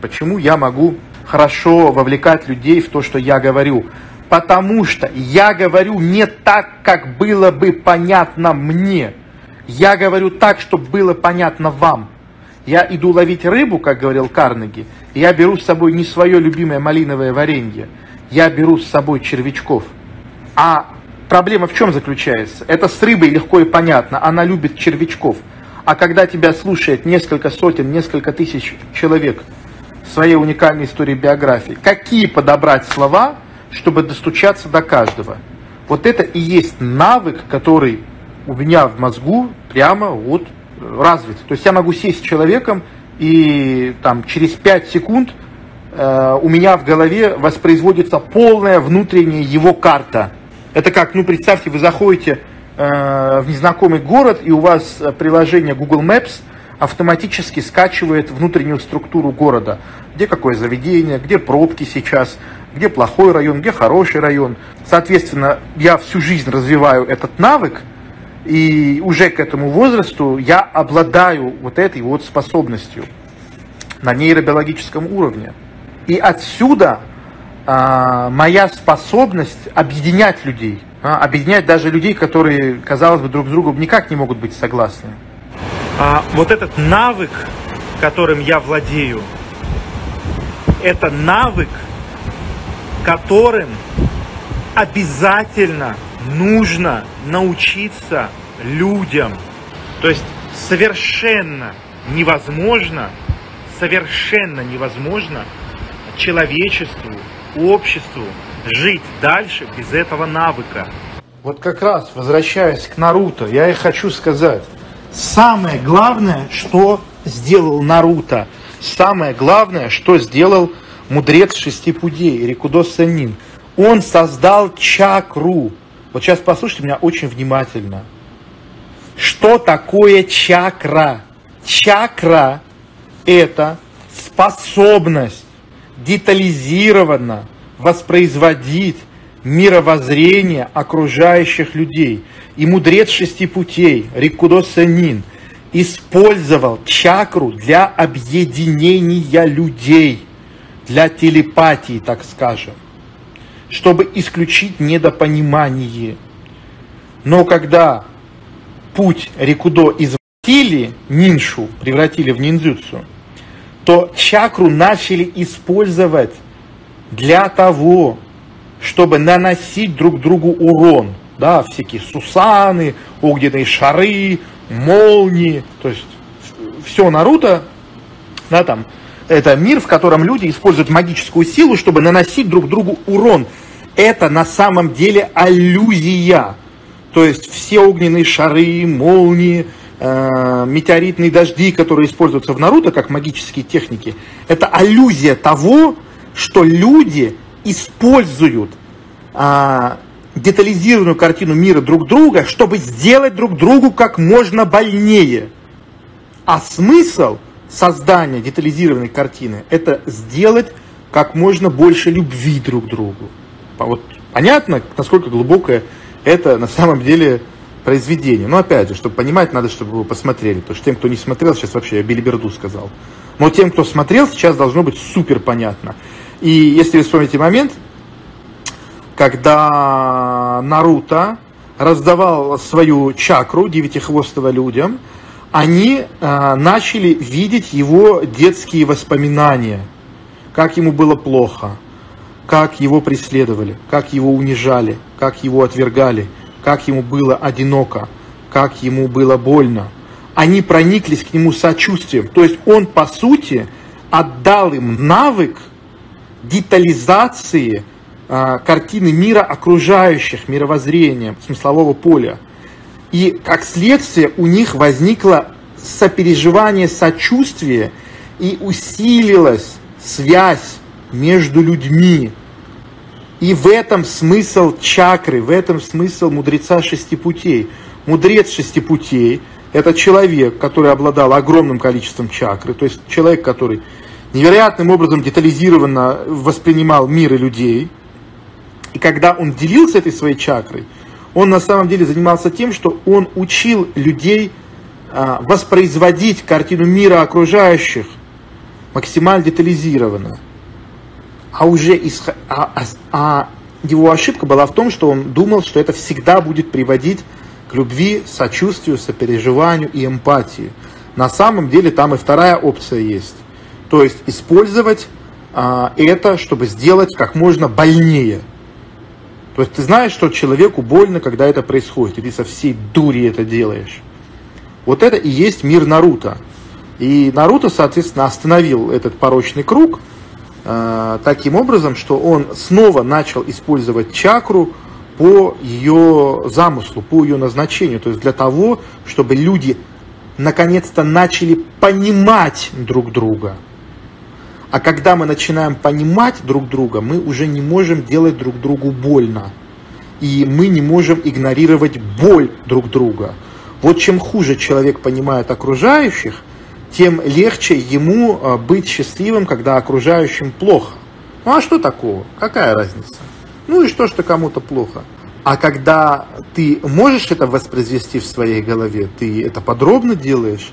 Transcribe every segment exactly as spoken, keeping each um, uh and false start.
Почему я могу хорошо вовлекать людей в то, что я говорю? Потому что я говорю не так, как было бы понятно мне. Я говорю так, чтобы было понятно вам. Я иду ловить рыбу, как говорил Карнеги, и я беру с собой не свое любимое малиновое варенье. Я беру с собой червячков. А проблема в чем заключается? Это с рыбой легко и понятно. Она любит червячков. А когда тебя слушает несколько сотен, несколько тысяч человек в своей уникальной истории биографии, какие подобрать слова, чтобы достучаться до каждого? Вот это и есть навык, который у меня в мозгу прямо вот развит. То есть я могу сесть с человеком, и там, через пять секунд э, у меня в голове воспроизводится полная внутренняя его карта. Это как, ну представьте, вы заходите в незнакомый город, и у вас приложение Google Maps автоматически скачивает внутреннюю структуру города. Где какое заведение, где пробки сейчас, где плохой район, где хороший район. Соответственно, я всю жизнь развиваю этот навык, и уже к этому возрасту я обладаю вот этой вот способностью на нейробиологическом уровне. И отсюда а, моя способность объединять людей. Объединять даже людей, которые, казалось бы, друг с другом никак не могут быть согласны. А вот этот навык, которым я владею, это навык, которым обязательно нужно научиться людям. То есть совершенно невозможно, совершенно невозможно человечеству, обществу жить дальше без этого навыка. Вот как раз, возвращаясь к Наруто, я и хочу сказать, самое главное, что сделал Наруто, самое главное, что сделал мудрец шести пудей, Рикудо Сеннин, он создал чакру. Вот сейчас послушайте меня очень внимательно. Что такое чакра? Чакра – это способность детализированно воспроизводит мировоззрение окружающих людей. И мудрец шести путей Рикудо Сеннин использовал чакру для объединения людей, для телепатии, так скажем, чтобы исключить недопонимание. Но когда путь Рикудо извратили, ниншу превратили в ниндзюцу, то чакру начали использовать для того, чтобы наносить друг другу урон. Да, всякие сусаны, огненные шары, молнии. То есть все Наруто, да, там, это мир, в котором люди используют магическую силу, чтобы наносить друг другу урон. Это на самом деле аллюзия. То есть все огненные шары, молнии, э, метеоритные дожди, которые используются в Наруто как магические техники, это аллюзия того, что люди используют а, детализированную картину мира друг друга, чтобы сделать друг другу как можно больнее. А смысл создания детализированной картины – это сделать как можно больше любви друг к другу. А вот понятно, насколько глубокое это на самом деле произведение. Но опять же, чтобы понимать, надо, чтобы вы посмотрели. Потому что тем, кто не смотрел, сейчас вообще я белиберду сказал. Но тем, кто смотрел, сейчас должно быть супер понятно. И если вы вспомните момент, когда Наруто раздавал свою чакру девятихвостого людям, они э, начали видеть его детские воспоминания, как ему было плохо, как его преследовали, как его унижали, как его отвергали, как ему было одиноко, как ему было больно. Они прониклись к нему сочувствием. То есть он, по сути, отдал им навык детализации э, картины мира окружающих, мировоззрения, смыслового поля. И как следствие у них возникло сопереживание, сочувствие, и усилилась связь между людьми. И в этом смысл чакры, в этом смысл мудреца шести путей. Мудрец шести путей – это человек, который обладал огромным количеством чакры, то есть человек, который невероятным образом детализированно воспринимал мир и людей. И когда он делился этой своей чакрой, он на самом деле занимался тем, что он учил людей воспроизводить картину мира окружающих максимально детализировано. А уже из... а, а, а его ошибка была в том, что он думал, что это всегда будет приводить к любви, сочувствию, сопереживанию и эмпатии. На самом деле там и вторая опция есть. То есть использовать а, это, чтобы сделать как можно больнее. То есть ты знаешь, что человеку больно, когда это происходит, и ты со всей дури это делаешь. Вот это и есть мир Наруто. И Наруто, соответственно, остановил этот порочный круг э, таким образом, что он снова начал использовать чакру по ее замыслу, по ее назначению. То есть для того, чтобы люди наконец-то начали понимать друг друга. А когда мы начинаем понимать друг друга, мы уже не можем делать друг другу больно. И мы не можем игнорировать боль друг друга. Вот чем хуже человек понимает окружающих, тем легче ему быть счастливым, когда окружающим плохо. Ну а что такого? Какая разница? Ну и что, что кому-то плохо? А когда ты можешь это воспроизвести в своей голове, ты это подробно делаешь,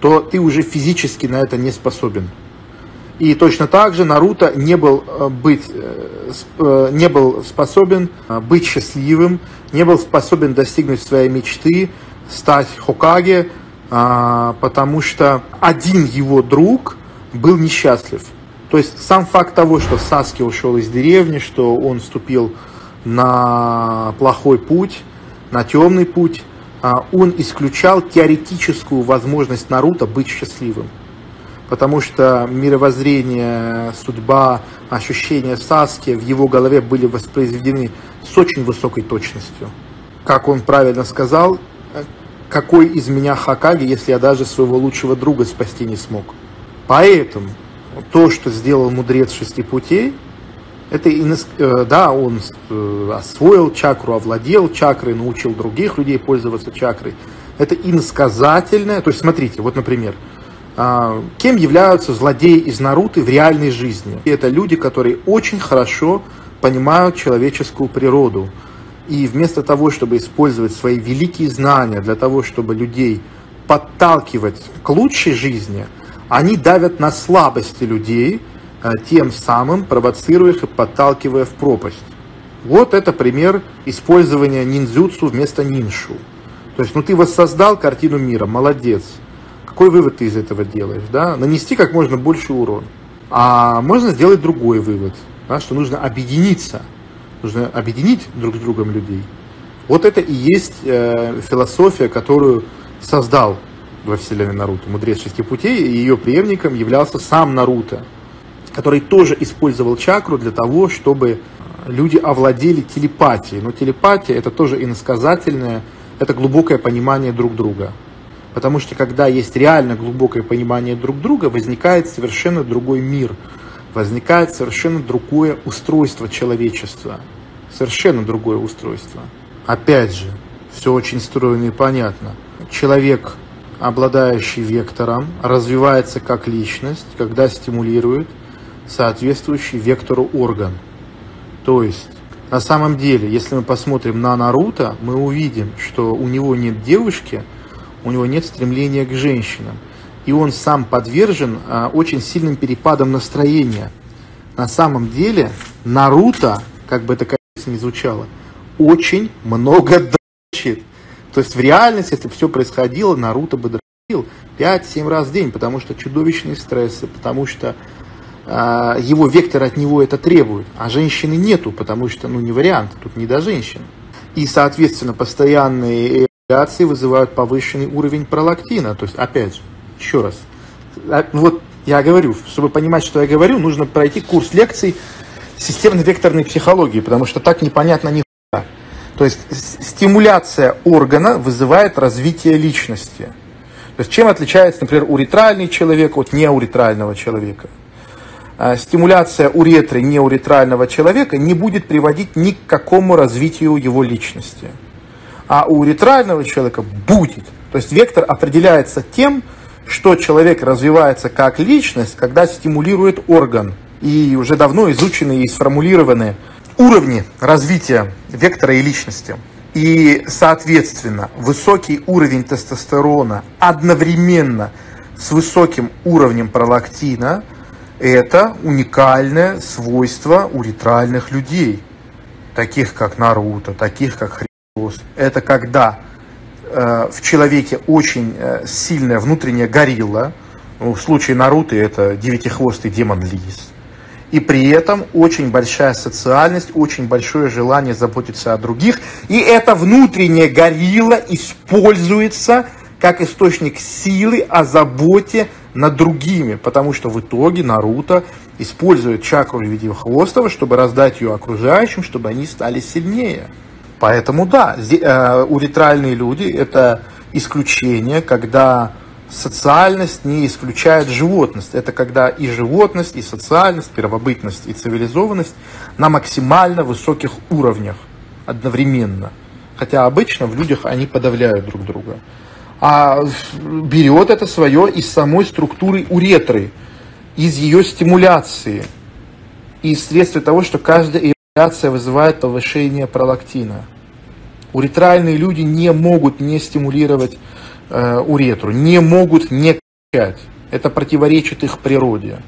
то ты уже физически на это не способен. И точно так же Наруто не был, быть, не был способен быть счастливым, не был способен достигнуть своей мечты, стать Хокаге, потому что один его друг был несчастлив. То есть сам факт того, что Саске ушел из деревни, что он вступил на плохой путь, на темный путь, он исключал теоретическую возможность Наруто быть счастливым. Потому что мировоззрение, судьба, ощущения Саске в его голове были воспроизведены с очень высокой точностью. Как он правильно сказал, какой из меня Хокаге, если я даже своего лучшего друга спасти не смог. Поэтому то, что сделал мудрец шести путей, это, да, он освоил чакру, овладел чакрой, научил других людей пользоваться чакрой. Это иносказательное, то есть смотрите, вот, например, кем являются злодеи из Наруто в реальной жизни. Это люди, которые очень хорошо понимают человеческую природу. И вместо того, чтобы использовать свои великие знания для того, чтобы людей подталкивать к лучшей жизни, они давят на слабости людей, тем самым провоцируя их и подталкивая в пропасть. Вот это пример использования ниндзюцу вместо ниншу. То есть, ну ты воссоздал картину мира, молодец. Какой вывод ты из этого делаешь? Да? Нанести как можно больше урон. А можно сделать другой вывод, да, что нужно объединиться. Нужно объединить друг с другом людей. Вот это и есть э, философия, которую создал во вселенной Наруто мудрец шести путей, и ее преемником являлся сам Наруто, который тоже использовал чакру для того, чтобы люди овладели телепатией. Но телепатия — это тоже иносказательное, это глубокое понимание друг друга. Потому что когда есть реально глубокое понимание друг друга, возникает совершенно другой мир. Возникает совершенно другое устройство человечества. Совершенно другое устройство. Опять же, все очень стройно и понятно. Человек, обладающий вектором, развивается как личность, когда стимулирует соответствующий вектору орган. То есть, на самом деле, если мы посмотрим на Наруто, мы увидим, что у него нет девушки, у него нет стремления к женщинам. И он сам подвержен а, очень сильным перепадам настроения. На самом деле, Наруто, как бы это, конечно, ни звучало, очень много дрочит. То есть в реальности, если бы все происходило, Наруто бы дрочил пять-семь раз в день, потому что чудовищные стрессы, потому что а, его вектор от него это требует. А женщины нету, потому что, ну, не вариант, тут не до женщин. И, соответственно, постоянные реакции вызывают повышенный уровень пролактина. То есть, опять же, еще раз, вот я говорю, чтобы понимать, что я говорю, нужно пройти курс лекций системно-векторной психологии, потому что так непонятно ни хуя. То есть стимуляция органа вызывает развитие личности. То есть чем отличается, например, уретральный человек от неуретрального человека? Стимуляция уретры неуретрального человека не будет приводить ни к какому развитию его личности. А у уретрального человека будет. То есть вектор определяется тем, что человек развивается как личность, когда стимулирует орган. И уже давно изучены и сформулированы уровни развития вектора и личности. И, соответственно, высокий уровень тестостерона одновременно с высоким уровнем пролактина Это уникальное свойство уритральных людей, таких как Наруто, таких как Христос. Это когда э, в человеке очень э, сильная внутренняя горилла, ну, в случае Наруто это девятихвостый демон-лис, и при этом очень большая социальность, очень большое желание заботиться о других. И эта внутренняя горилла используется как источник силы о заботе над другими, потому что в итоге Наруто использует чакру Девятихвостого, чтобы раздать ее окружающим, чтобы они стали сильнее. Поэтому да, уритральные люди это исключение, когда социальность не исключает животность. Это когда и животность, и социальность, первобытность, и цивилизованность на максимально высоких уровнях одновременно. Хотя обычно в людях они подавляют друг друга. А берет это свое из самой структуры уретры, из ее стимуляции и вследствие того, что каждая эякуляция вызывает повышение пролактина. Уретральные люди не могут не стимулировать э, уретру, не могут не качать. Это противоречит их природе.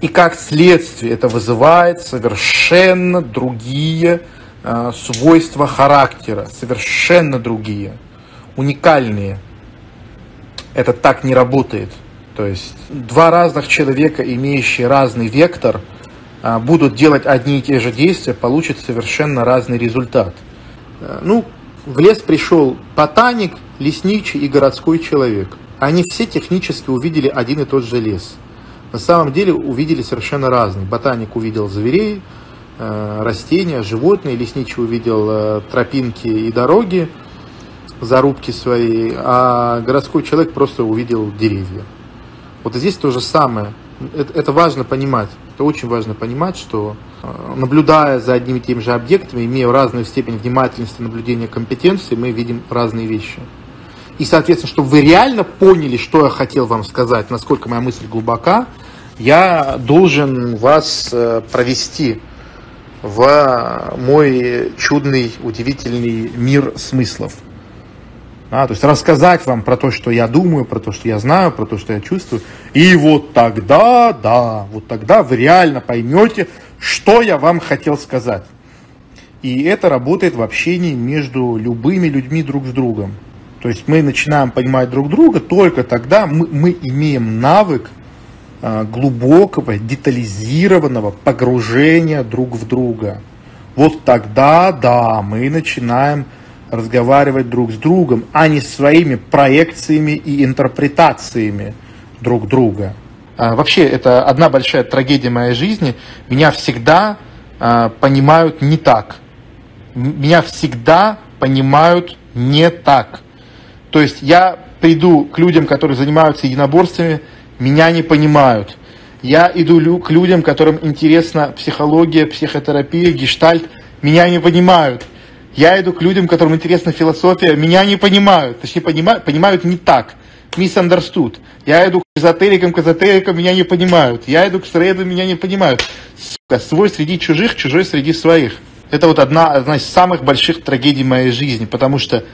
И как следствие это вызывает совершенно другие э, свойства характера, совершенно другие, уникальные. Это так не работает. То есть два разных человека, имеющие разный вектор, будут делать одни и те же действия, получат совершенно разный результат. Ну, в лес пришел ботаник, лесничий и городской человек. Они все технически увидели один и тот же лес. На самом деле увидели совершенно разный. Ботаник увидел зверей, растения, животные, лесничий увидел тропинки и дороги, зарубки свои, а городской человек просто увидел деревья. Вот здесь то же самое. Это важно понимать. Это очень важно понимать, что наблюдая за одними и теми же объектами, имея разную степень внимательности, наблюдения, компетенции, мы видим разные вещи. И, соответственно, чтобы вы реально поняли, что я хотел вам сказать, насколько моя мысль глубока, я должен вас провести в мой чудный, удивительный мир смыслов. А, то есть рассказать вам про то, что я думаю, про то, что я знаю, про то, что я чувствую. И вот тогда, да, вот тогда вы реально поймете, что я вам хотел сказать. И это работает в общении между любыми людьми друг с другом. То есть мы начинаем понимать друг друга, только тогда мы, мы имеем навык глубокого, детализированного погружения друг в друга. Вот тогда, да, мы начинаем разговаривать друг с другом, а не своими проекциями и интерпретациями друг друга. А, вообще, это одна большая трагедия моей жизни. Меня всегда а, понимают не так. Меня всегда понимают не так. То есть я приду к людям, которые занимаются единоборствами, меня не понимают. Я иду к людям, которым интересна психология, психотерапия, гештальт, меня не понимают. Я иду к людям, которым интересна философия, меня не понимают, точнее понимают, понимают не так, misunderstood. Я иду к эзотерикам, к эзотерикам, меня не понимают. Я иду к среду, меня не понимают. Сука, свой среди чужих, чужой среди своих. Это вот одна, одна из самых больших трагедий моей жизни, потому что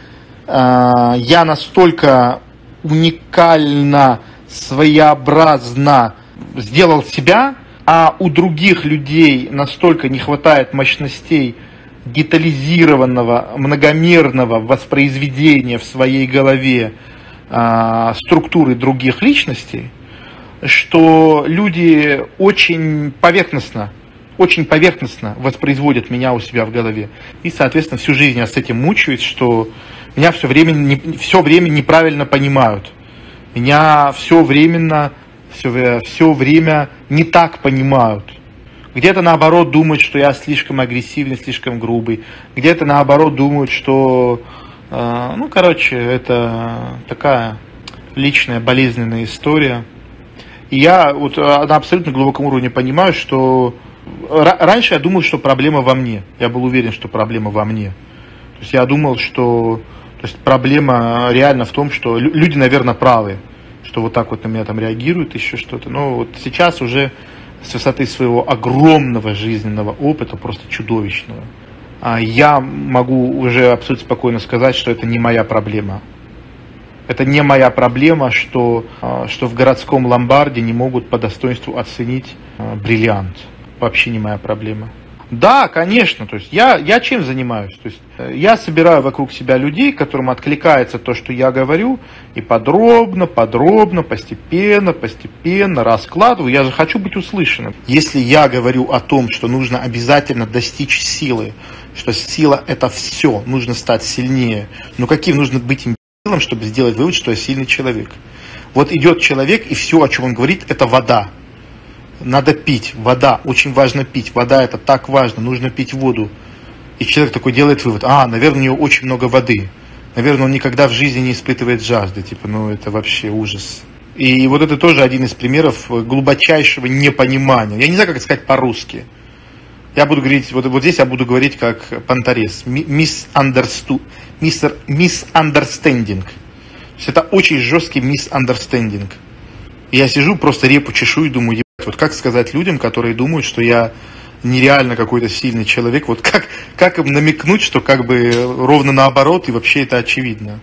э, я настолько уникально, своеобразно сделал себя, а у других людей настолько не хватает мощностей детализированного, многомерного воспроизведения в своей голове э, структуры других личностей, что люди очень поверхностно, очень поверхностно воспроизводят меня у себя в голове. И, соответственно, всю жизнь я с этим мучаюсь, что меня все время, не, все время неправильно понимают. Меня все время, все, все время не так понимают. Где-то, наоборот, думают, что я слишком агрессивный, слишком грубый. Где-то, наоборот, думают, что... Э, ну, короче, это такая личная, болезненная история. И я вот на абсолютно глубоком уровне понимаю, что... Раньше я думал, что проблема во мне. Я был уверен, что проблема во мне. То есть я думал, что... То есть проблема реально в том, что люди, наверное, правы. Что вот так вот на меня там реагируют, еще что-то. Но вот сейчас уже... с высоты своего огромного жизненного опыта, просто чудовищного, я могу уже абсолютно спокойно сказать, что это не моя проблема. Это не моя проблема, что, что в городском ломбарде не могут по достоинству оценить бриллиант. Вообще не моя проблема. Да, конечно, то есть я, я чем занимаюсь? То есть я собираю вокруг себя людей, которым откликается то, что я говорю, и подробно, подробно, постепенно, постепенно раскладываю. Я же хочу быть услышанным. Если я говорю о том, что нужно обязательно достичь силы, что сила – это все, нужно стать сильнее, но каким нужно быть имбецилом, чтобы сделать вывод, что я сильный человек? Вот идет человек, и все, о чем он говорит, это вода. Надо пить, вода, очень важно пить, вода это так важно, нужно пить воду. И человек такой делает вывод, а, наверное, у него очень много воды, наверное, он никогда в жизни не испытывает жажды, типа, ну это вообще ужас. И вот это тоже один из примеров глубочайшего непонимания. Я не знаю, как это сказать по-русски. Я буду говорить, вот, вот здесь я буду говорить как Понторез, misunderstanding. То есть это очень жесткий misunderstanding. Я сижу, просто репу чешу и думаю, вот как сказать людям, которые думают, что я нереально какой-то сильный человек, вот как, как им намекнуть, что как бы ровно наоборот, и вообще это очевидно.